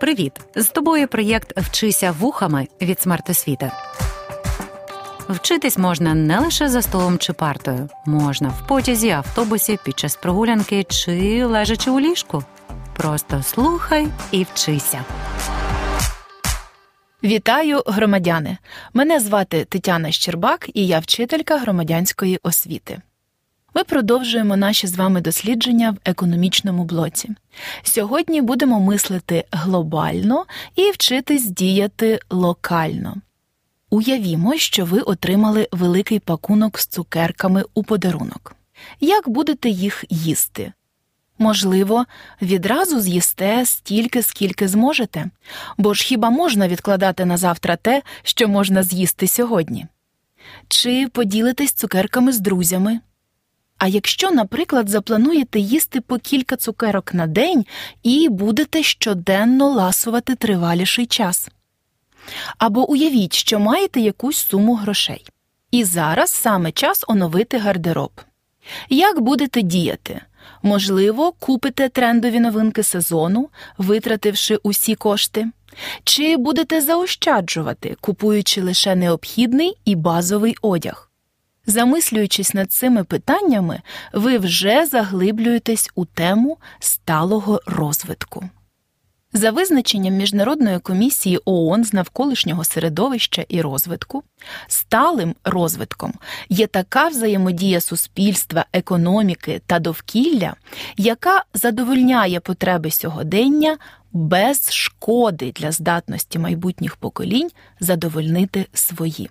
Привіт! З тобою проєкт «Вчися вухами» від Смарт-освіти. Вчитись можна не лише за столом чи партою. Можна в потязі, автобусі, під час прогулянки чи лежачи у ліжку. Просто слухай і вчися. Вітаю, громадяни! Мене звати Тетяна Щербак і я вчителька громадянської освіти. Ми продовжуємо наші з вами дослідження в економічному блоці. Сьогодні будемо мислити глобально і вчитись діяти локально. Уявімо, що ви отримали великий пакунок з цукерками у подарунок. Як будете їх їсти? Можливо, відразу з'їсте стільки, скільки зможете? Бо ж хіба можна відкладати на завтра те, що можна з'їсти сьогодні? Чи поділитесь цукерками з друзями? А якщо, наприклад, заплануєте їсти по кілька цукерок на день і будете щоденно ласувати триваліший час? Або уявіть, що маєте якусь суму грошей. І зараз саме час оновити гардероб. Як будете діяти? Можливо, купите трендові новинки сезону, витративши усі кошти? Чи будете заощаджувати, купуючи лише необхідний і базовий одяг? Замислюючись над цими питаннями, ви вже заглиблюєтесь у тему сталого розвитку. За визначенням Міжнародної комісії ООН з навколишнього середовища і розвитку, сталим розвитком є така взаємодія суспільства, економіки та довкілля, яка задовольняє потреби сьогодення без шкоди для здатності майбутніх поколінь задовольнити свої.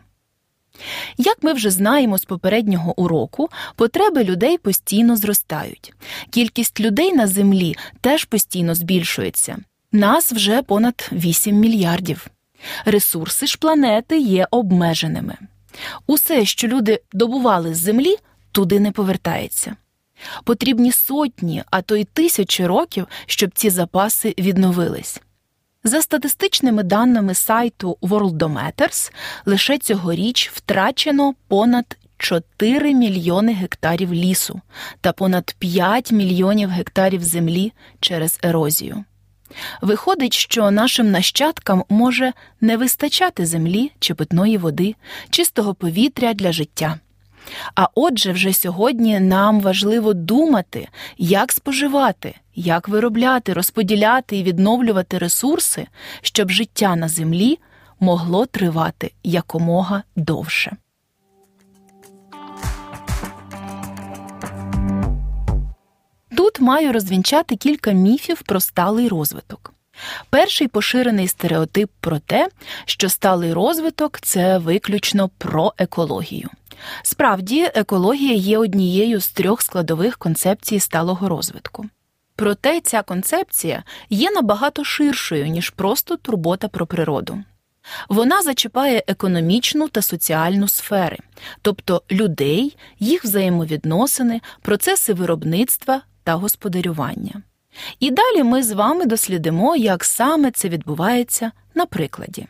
Як ми вже знаємо з попереднього уроку, потреби людей постійно зростають. Кількість людей на Землі теж постійно збільшується. Нас вже понад 8 мільярдів. Ресурси ж планети є обмеженими. Усе, що люди добували з Землі, туди не повертається. Потрібні сотні, а то й тисячі років, щоб ці запаси відновились. За статистичними даними сайту Worldometers, лише цьогоріч втрачено понад 4 мільйони гектарів лісу та понад 5 мільйонів гектарів землі через ерозію. Виходить, що нашим нащадкам може не вистачати землі чи питної води, чистого повітря для життя. А отже, вже сьогодні нам важливо думати, як споживати, як виробляти, розподіляти і відновлювати ресурси, щоб життя на землі могло тривати якомога довше. Тут маю розвінчати кілька міфів про сталий розвиток. Перший поширений стереотип про те, що сталий розвиток – це виключно про екологію. Справді, екологія є однією з 3 складових концепцій сталого розвитку. Проте ця концепція є набагато ширшою, ніж просто турбота про природу. Вона зачіпає економічну та соціальну сфери, тобто людей, їх взаємовідносини, процеси виробництва та господарювання. І далі ми з вами дослідимо, як саме це відбувається на прикладі.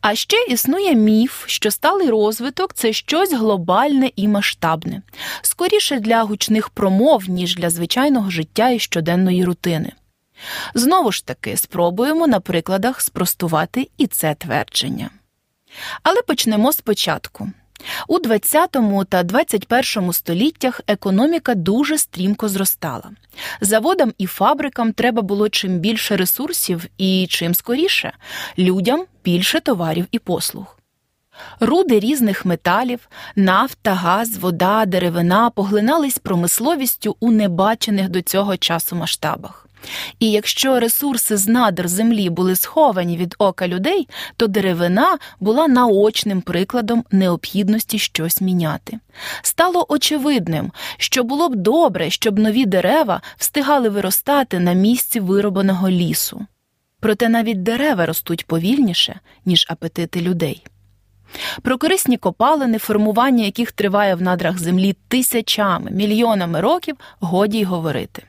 А ще існує міф, що сталий розвиток – це щось глобальне і масштабне, скоріше для гучних промов, ніж для звичайного життя і щоденної рутини. Знову ж таки, спробуємо на прикладах спростувати і це твердження. Але почнемо спочатку. У 20-му та 21-му століттях економіка дуже стрімко зростала. Заводам і фабрикам треба було чим більше ресурсів і чим скоріше, людям більше товарів і послуг. Руди різних металів, нафта, газ, вода, деревина поглинались промисловістю у небачених до цього часу масштабах. І якщо ресурси з надр землі були сховані від ока людей, то деревина була наочним прикладом необхідності щось міняти. Стало очевидним, що було б добре, щоб нові дерева встигали виростати на місці вирубаного лісу. Проте навіть дерева ростуть повільніше, ніж апетити людей. Про корисні копалини, формування яких триває в надрах землі тисячами, мільйонами років, годі й говорити.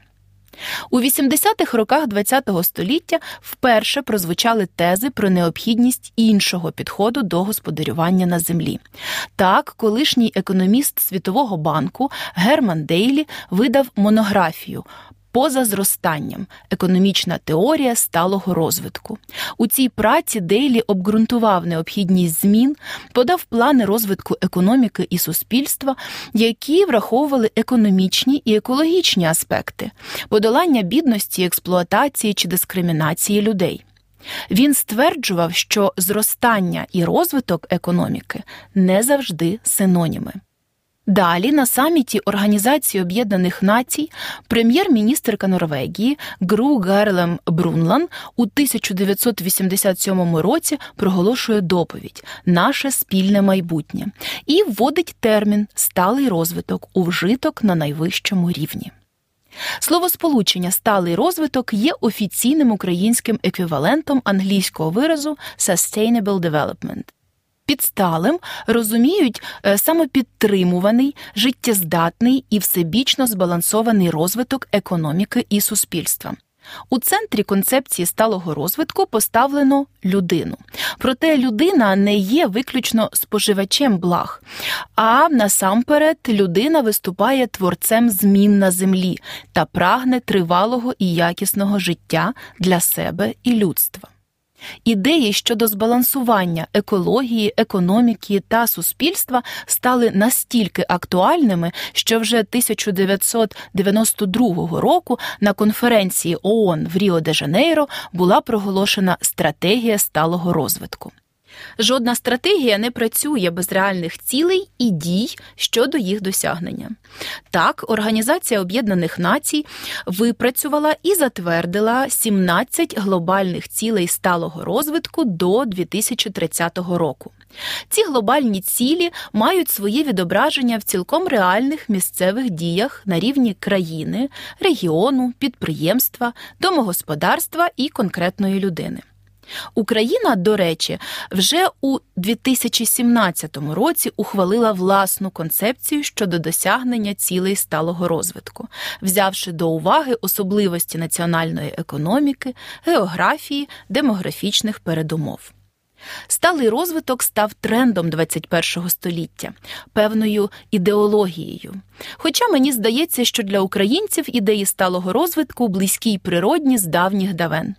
У 80-х роках ХХ століття вперше прозвучали тези про необхідність іншого підходу до господарювання на землі. Так, колишній економіст Світового банку Герман Дейлі видав монографію поза зростанням. Економічна теорія сталого розвитку. У цій праці Дейлі обґрунтував необхідність змін, подав плани розвитку економіки і суспільства, які враховували економічні і екологічні аспекти, подолання бідності, експлуатації чи дискримінації людей. Він стверджував, що зростання і розвиток економіки не завжди синоніми. Далі на саміті Організації Об'єднаних Націй прем'єр-міністерка Норвегії Гру Герлем Брунлан у 1987 році проголошує доповідь «Наше спільне майбутнє» і вводить термін «сталий розвиток» у вжиток на найвищому рівні. Словосполучення «сталий розвиток» є офіційним українським еквівалентом англійського виразу «sustainable development». Під сталим розуміють самопідтримуваний, життєздатний і всебічно збалансований розвиток економіки і суспільства. У центрі концепції сталого розвитку поставлено людину. Проте людина не є виключно споживачем благ, а насамперед людина виступає творцем змін на землі та прагне тривалого і якісного життя для себе і людства. Ідеї щодо збалансування екології, економіки та суспільства стали настільки актуальними, що вже 1992 року на конференції ООН в Ріо-де-Жанейро була проголошена стратегія сталого розвитку. Жодна стратегія не працює без реальних цілей і дій щодо їх досягнення. Так, Організація Об'єднаних Націй випрацювала і затвердила 17 глобальних цілей сталого розвитку до 2030 року. Ці глобальні цілі мають своє відображення в цілком реальних місцевих діях на рівні країни, регіону, підприємства, домогосподарства і конкретної людини. Україна, до речі, вже у 2017 році ухвалила власну концепцію щодо досягнення цілей сталого розвитку, взявши до уваги особливості національної економіки, географії, демографічних передумов. Сталий розвиток став трендом 21-го століття, певною ідеологією. Хоча мені здається, що для українців ідеї сталого розвитку близькі й природні з давніх давен.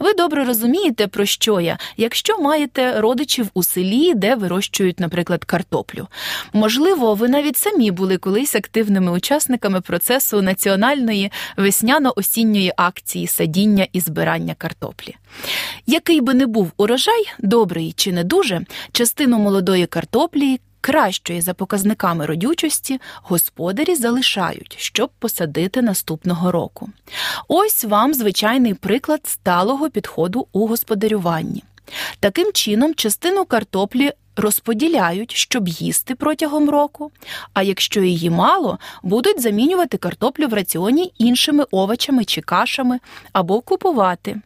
Ви добре розумієте, про що я, якщо маєте родичів у селі, де вирощують, наприклад, картоплю. Можливо, ви навіть самі були колись активними учасниками процесу національної весняно-осінньої акції садіння і збирання картоплі. Який би не був урожай, добрий чи не дуже, частину молодої картоплі, кращої за показниками родючості, господарі залишають, щоб посадити наступного року. Ось вам звичайний приклад сталого підходу у господарюванні. Таким чином, частину картоплі розподіляють, щоб їсти протягом року, а якщо її мало, будуть замінювати картоплю в раціоні іншими овочами чи кашами або купувати.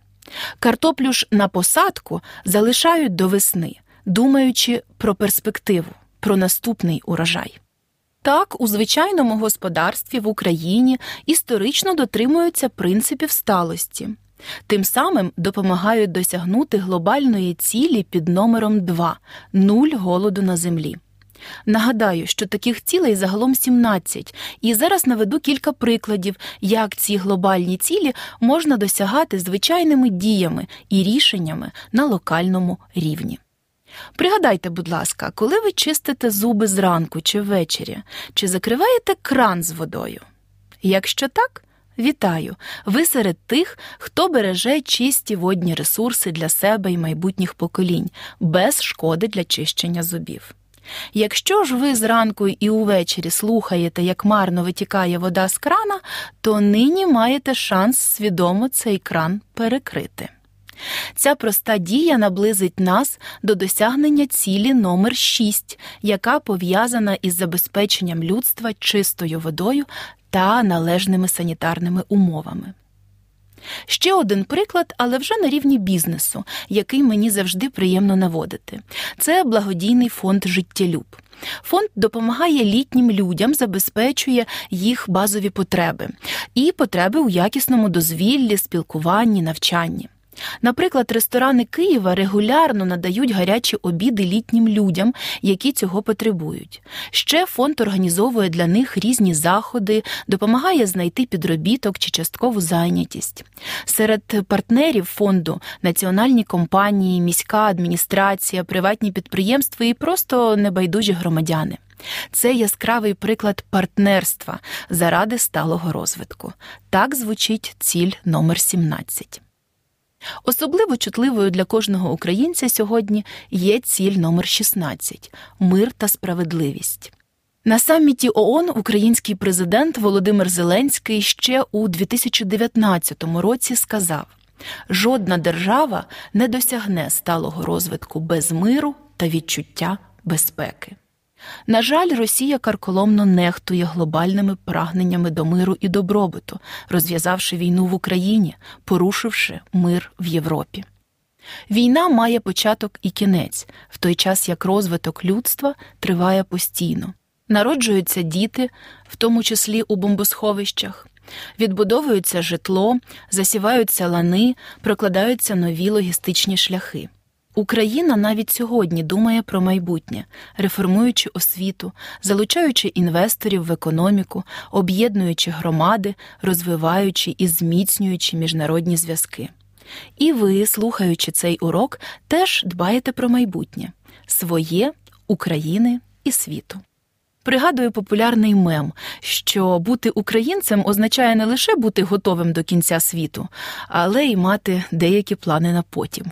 Картоплю ж на посадку залишають до весни, думаючи про перспективу, про наступний урожай. Так, у звичайному господарстві в Україні історично дотримуються принципів сталості. Тим самим допомагають досягнути глобальної цілі під номером 2 – нуль голоду на землі. Нагадаю, що таких цілей загалом 17, і зараз наведу кілька прикладів, як ці глобальні цілі можна досягати звичайними діями і рішеннями на локальному рівні. Пригадайте, будь ласка, коли ви чистите зуби зранку чи ввечері, чи закриваєте кран з водою? Якщо так, вітаю! Ви серед тих, хто береже чисті водні ресурси для себе і майбутніх поколінь, без шкоди для чищення зубів. Якщо ж ви зранку і увечері слухаєте, як марно витікає вода з крана, то нині маєте шанс свідомо цей кран перекрити. Ця проста дія наблизить нас до досягнення цілі номер 6, яка пов'язана із забезпеченням людства чистою водою та належними санітарними умовами. Ще один приклад, але вже на рівні бізнесу, який мені завжди приємно наводити. Це благодійний фонд «Життєлюб». Фонд допомагає літнім людям, забезпечує їх базові потреби і потреби у якісному дозвіллі, спілкуванні, навчанні. Наприклад, ресторани Києва регулярно надають гарячі обіди літнім людям, які цього потребують. Ще фонд організовує для них різні заходи, допомагає знайти підробіток чи часткову зайнятість. Серед партнерів фонду – національні компанії, міська адміністрація, приватні підприємства і просто небайдужі громадяни. Це яскравий приклад партнерства заради сталого розвитку. Так звучить ціль номер 17. Особливо чутливою для кожного українця сьогодні є ціль номер 16 – мир та справедливість. На саміті ООН український президент Володимир Зеленський ще у 2019 році сказав: «Жодна держава не досягне сталого розвитку без миру та відчуття безпеки». На жаль, Росія карколомно нехтує глобальними прагненнями до миру і добробуту, розв'язавши війну в Україні, порушивши мир в Європі. Війна має початок і кінець, в той час як розвиток людства триває постійно. Народжуються діти, в тому числі у бомбосховищах, відбудовується житло, засіваються лани, прокладаються нові логістичні шляхи. Україна навіть сьогодні думає про майбутнє, реформуючи освіту, залучаючи інвесторів в економіку, об'єднуючи громади, розвиваючи і зміцнюючи міжнародні зв'язки. І ви, слухаючи цей урок, теж дбаєте про майбутнє – своє, України і світу. Пригадую популярний мем, що бути українцем означає не лише бути готовим до кінця світу, але й мати деякі плани на потім.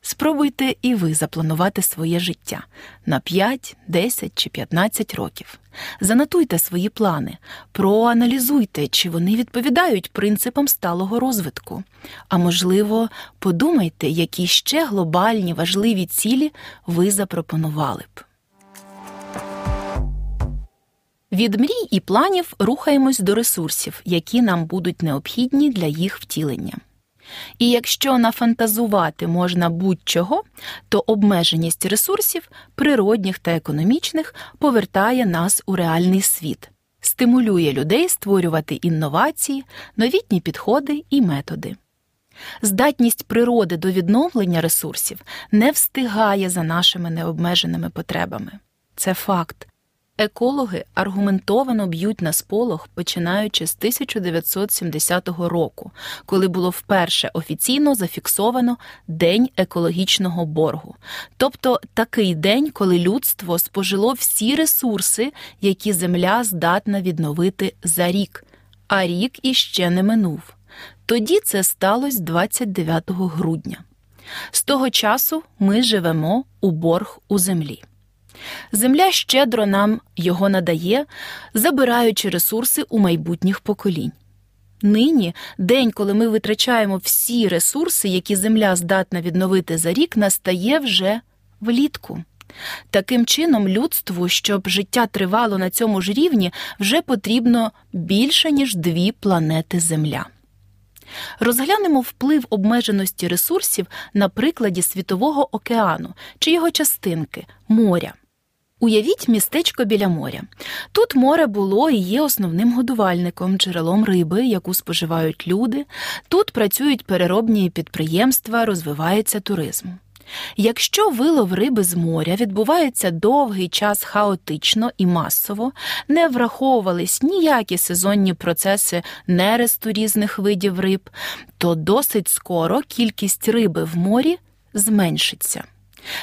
Спробуйте і ви запланувати своє життя на 5, 10 чи 15 років. Занотуйте свої плани, проаналізуйте, чи вони відповідають принципам сталого розвитку. А можливо, подумайте, які ще глобальні важливі цілі ви запропонували б. Від мрій і планів рухаємось до ресурсів, які нам будуть необхідні для їх втілення. І якщо нафантазувати можна будь-чого, то обмеженість ресурсів, природних та економічних, повертає нас у реальний світ, стимулює людей створювати інновації, новітні підходи і методи. Здатність природи до відновлення ресурсів не встигає за нашими необмеженими потребами. Це факт. Екологи аргументовано б'ють на сполох, починаючи з 1970 року, коли було вперше офіційно зафіксовано День екологічного боргу. Тобто такий день, коли людство спожило всі ресурси, які земля здатна відновити за рік. А рік іще не минув. Тоді це сталося 29 грудня. З того часу ми живемо у борг у землі. Земля щедро нам його надає, забираючи ресурси у майбутніх поколінь. Нині день, коли ми витрачаємо всі ресурси, які земля здатна відновити за рік, настає вже влітку. Таким чином, людству, щоб життя тривало на цьому ж рівні, вже потрібно більше, ніж 2 планети Земля. Розглянемо вплив обмеженості ресурсів на прикладі Світового океану чи його частинки – моря. Уявіть містечко біля моря. Тут море було і є основним годувальником, джерелом риби, яку споживають люди. Тут працюють переробні підприємства, розвивається туризм. Якщо вилов риби з моря відбувається довгий час хаотично і масово, не враховувались ніякі сезонні процеси нересту різних видів риб, то досить скоро кількість риби в морі зменшиться.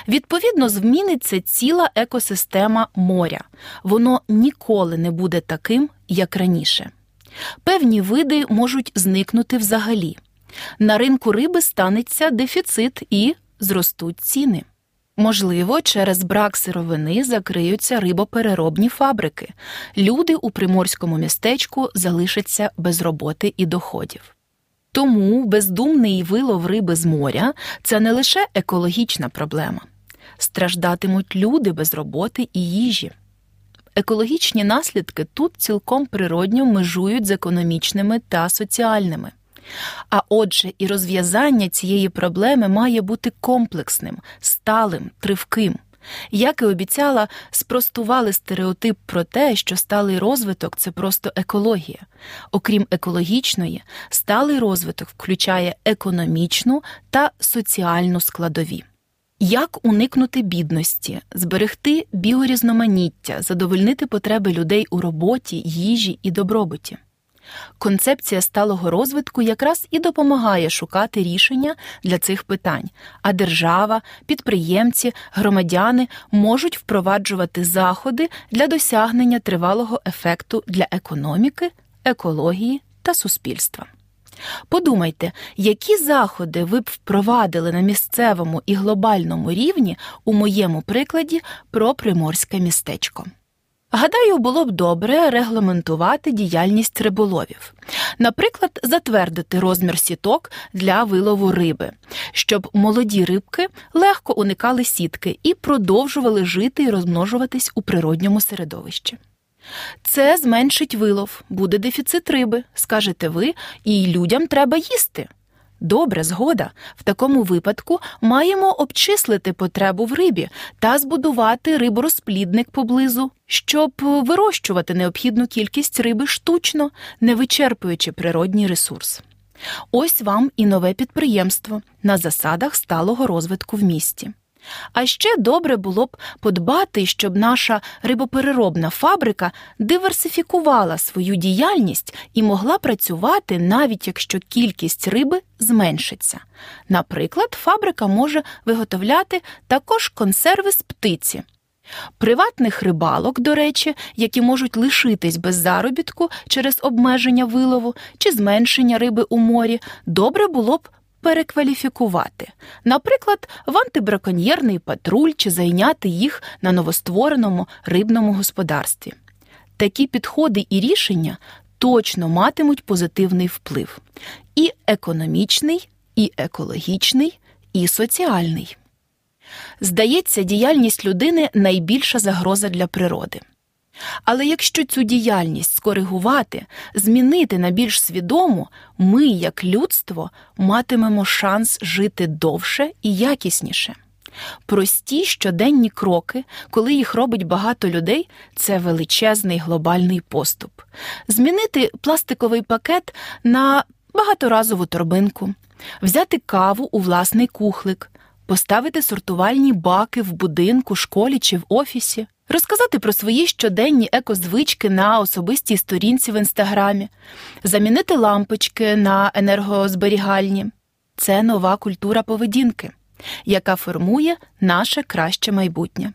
Відповідно, зміниться ціла екосистема моря. Воно ніколи не буде таким, як раніше. Певні види можуть зникнути взагалі. На ринку риби станеться дефіцит і зростуть ціни. Можливо, через брак сировини закриються рибопереробні фабрики. Люди у приморському містечку залишаться без роботи і доходів. Тому бездумний вилов риби з моря – це не лише екологічна проблема. Страждатимуть люди без роботи і їжі. Екологічні наслідки тут цілком природньо межують з економічними та соціальними. А отже, і розв'язання цієї проблеми має бути комплексним, сталим, тривким. Як і обіцяла, спростували стереотип про те, що сталий розвиток – це просто екологія. Окрім екологічної, сталий розвиток включає економічну та соціальну складові. Як уникнути бідності, зберегти біорізноманіття, задовольнити потреби людей у роботі, їжі і добробуті? Концепція сталого розвитку якраз і допомагає шукати рішення для цих питань, а держава, підприємці, громадяни можуть впроваджувати заходи для досягнення тривалого ефекту для економіки, екології та суспільства. Подумайте, які заходи ви б впровадили на місцевому і глобальному рівні у моєму прикладі про приморське містечко. Гадаю, було б добре регламентувати діяльність риболовів. Наприклад, затвердити розмір сіток для вилову риби, щоб молоді рибки легко уникали сітки і продовжували жити і розмножуватись у природньому середовищі. Це зменшить вилов, буде дефіцит риби, скажете ви, і людям треба їсти. Добре, згода. В такому випадку маємо обчислити потребу в рибі та збудувати риборозплідник поблизу, щоб вирощувати необхідну кількість риби штучно, не вичерпуючи природній ресурс. Ось вам і нове підприємство на засадах сталого розвитку в місті. А ще добре було б подбати, щоб наша рибопереробна фабрика диверсифікувала свою діяльність і могла працювати, навіть якщо кількість риби зменшиться. Наприклад, фабрика може виготовляти також консерви з птиці. Приватних рибалок, до речі, які можуть лишитись без заробітку через обмеження вилову чи зменшення риби у морі, добре було б перекваліфікувати. Наприклад, в антибраконьєрний патруль чи зайняти їх на новоствореному рибному господарстві. Такі підходи і рішення точно матимуть позитивний вплив. І економічний, і екологічний, і соціальний. Здається, діяльність людини – найбільша загроза для природи. Але якщо цю діяльність скоригувати, змінити на більш свідому, ми, як людство, матимемо шанс жити довше і якісніше. Прості щоденні кроки, коли їх робить багато людей, це величезний глобальний поступ. Змінити пластиковий пакет на багаторазову торбинку, взяти каву у власний кухлик, поставити сортувальні баки в будинку, школі чи в офісі, розказати про свої щоденні екозвички на особистій сторінці в Інстаграмі, замінити лампочки на енергозберігальні. Це нова культура поведінки, яка формує наше краще майбутнє.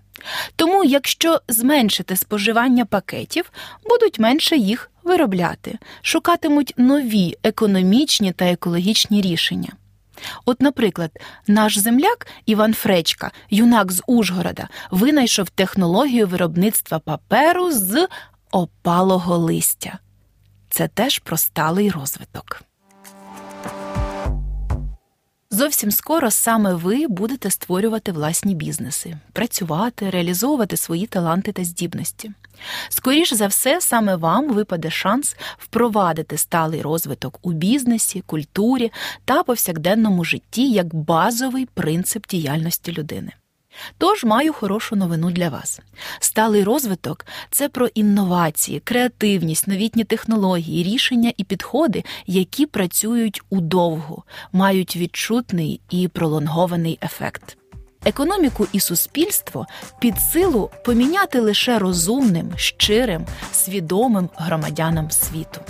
Тому, якщо зменшити споживання пакетів, будуть менше їх виробляти, шукатимуть нові економічні та екологічні рішення. От, наприклад, наш земляк Іван Фречка, юнак з Ужгорода, винайшов технологію виробництва паперу з опалого листя. Це теж про сталий розвиток. Зовсім скоро саме ви будете створювати власні бізнеси, працювати, реалізовувати свої таланти та здібності. Скоріше за все, саме вам випаде шанс впровадити сталий розвиток у бізнесі, культурі та повсякденному житті як базовий принцип діяльності людини. Тож маю хорошу новину для вас. Сталий розвиток – це про інновації, креативність, новітні технології, рішення і підходи, які працюють удовго, мають відчутний і пролонгований ефект. Економіку і суспільство під силу поміняти лише розумним, щирим, свідомим громадянам світу.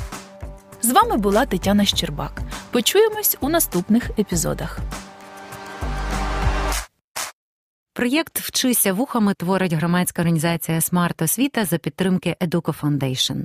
З вами була Тетяна Щербак. Почуємось у наступних епізодах. Проєкт «Вчися вухами» творить громадська організація «Смарт-освіта» за підтримки Educo Foundation.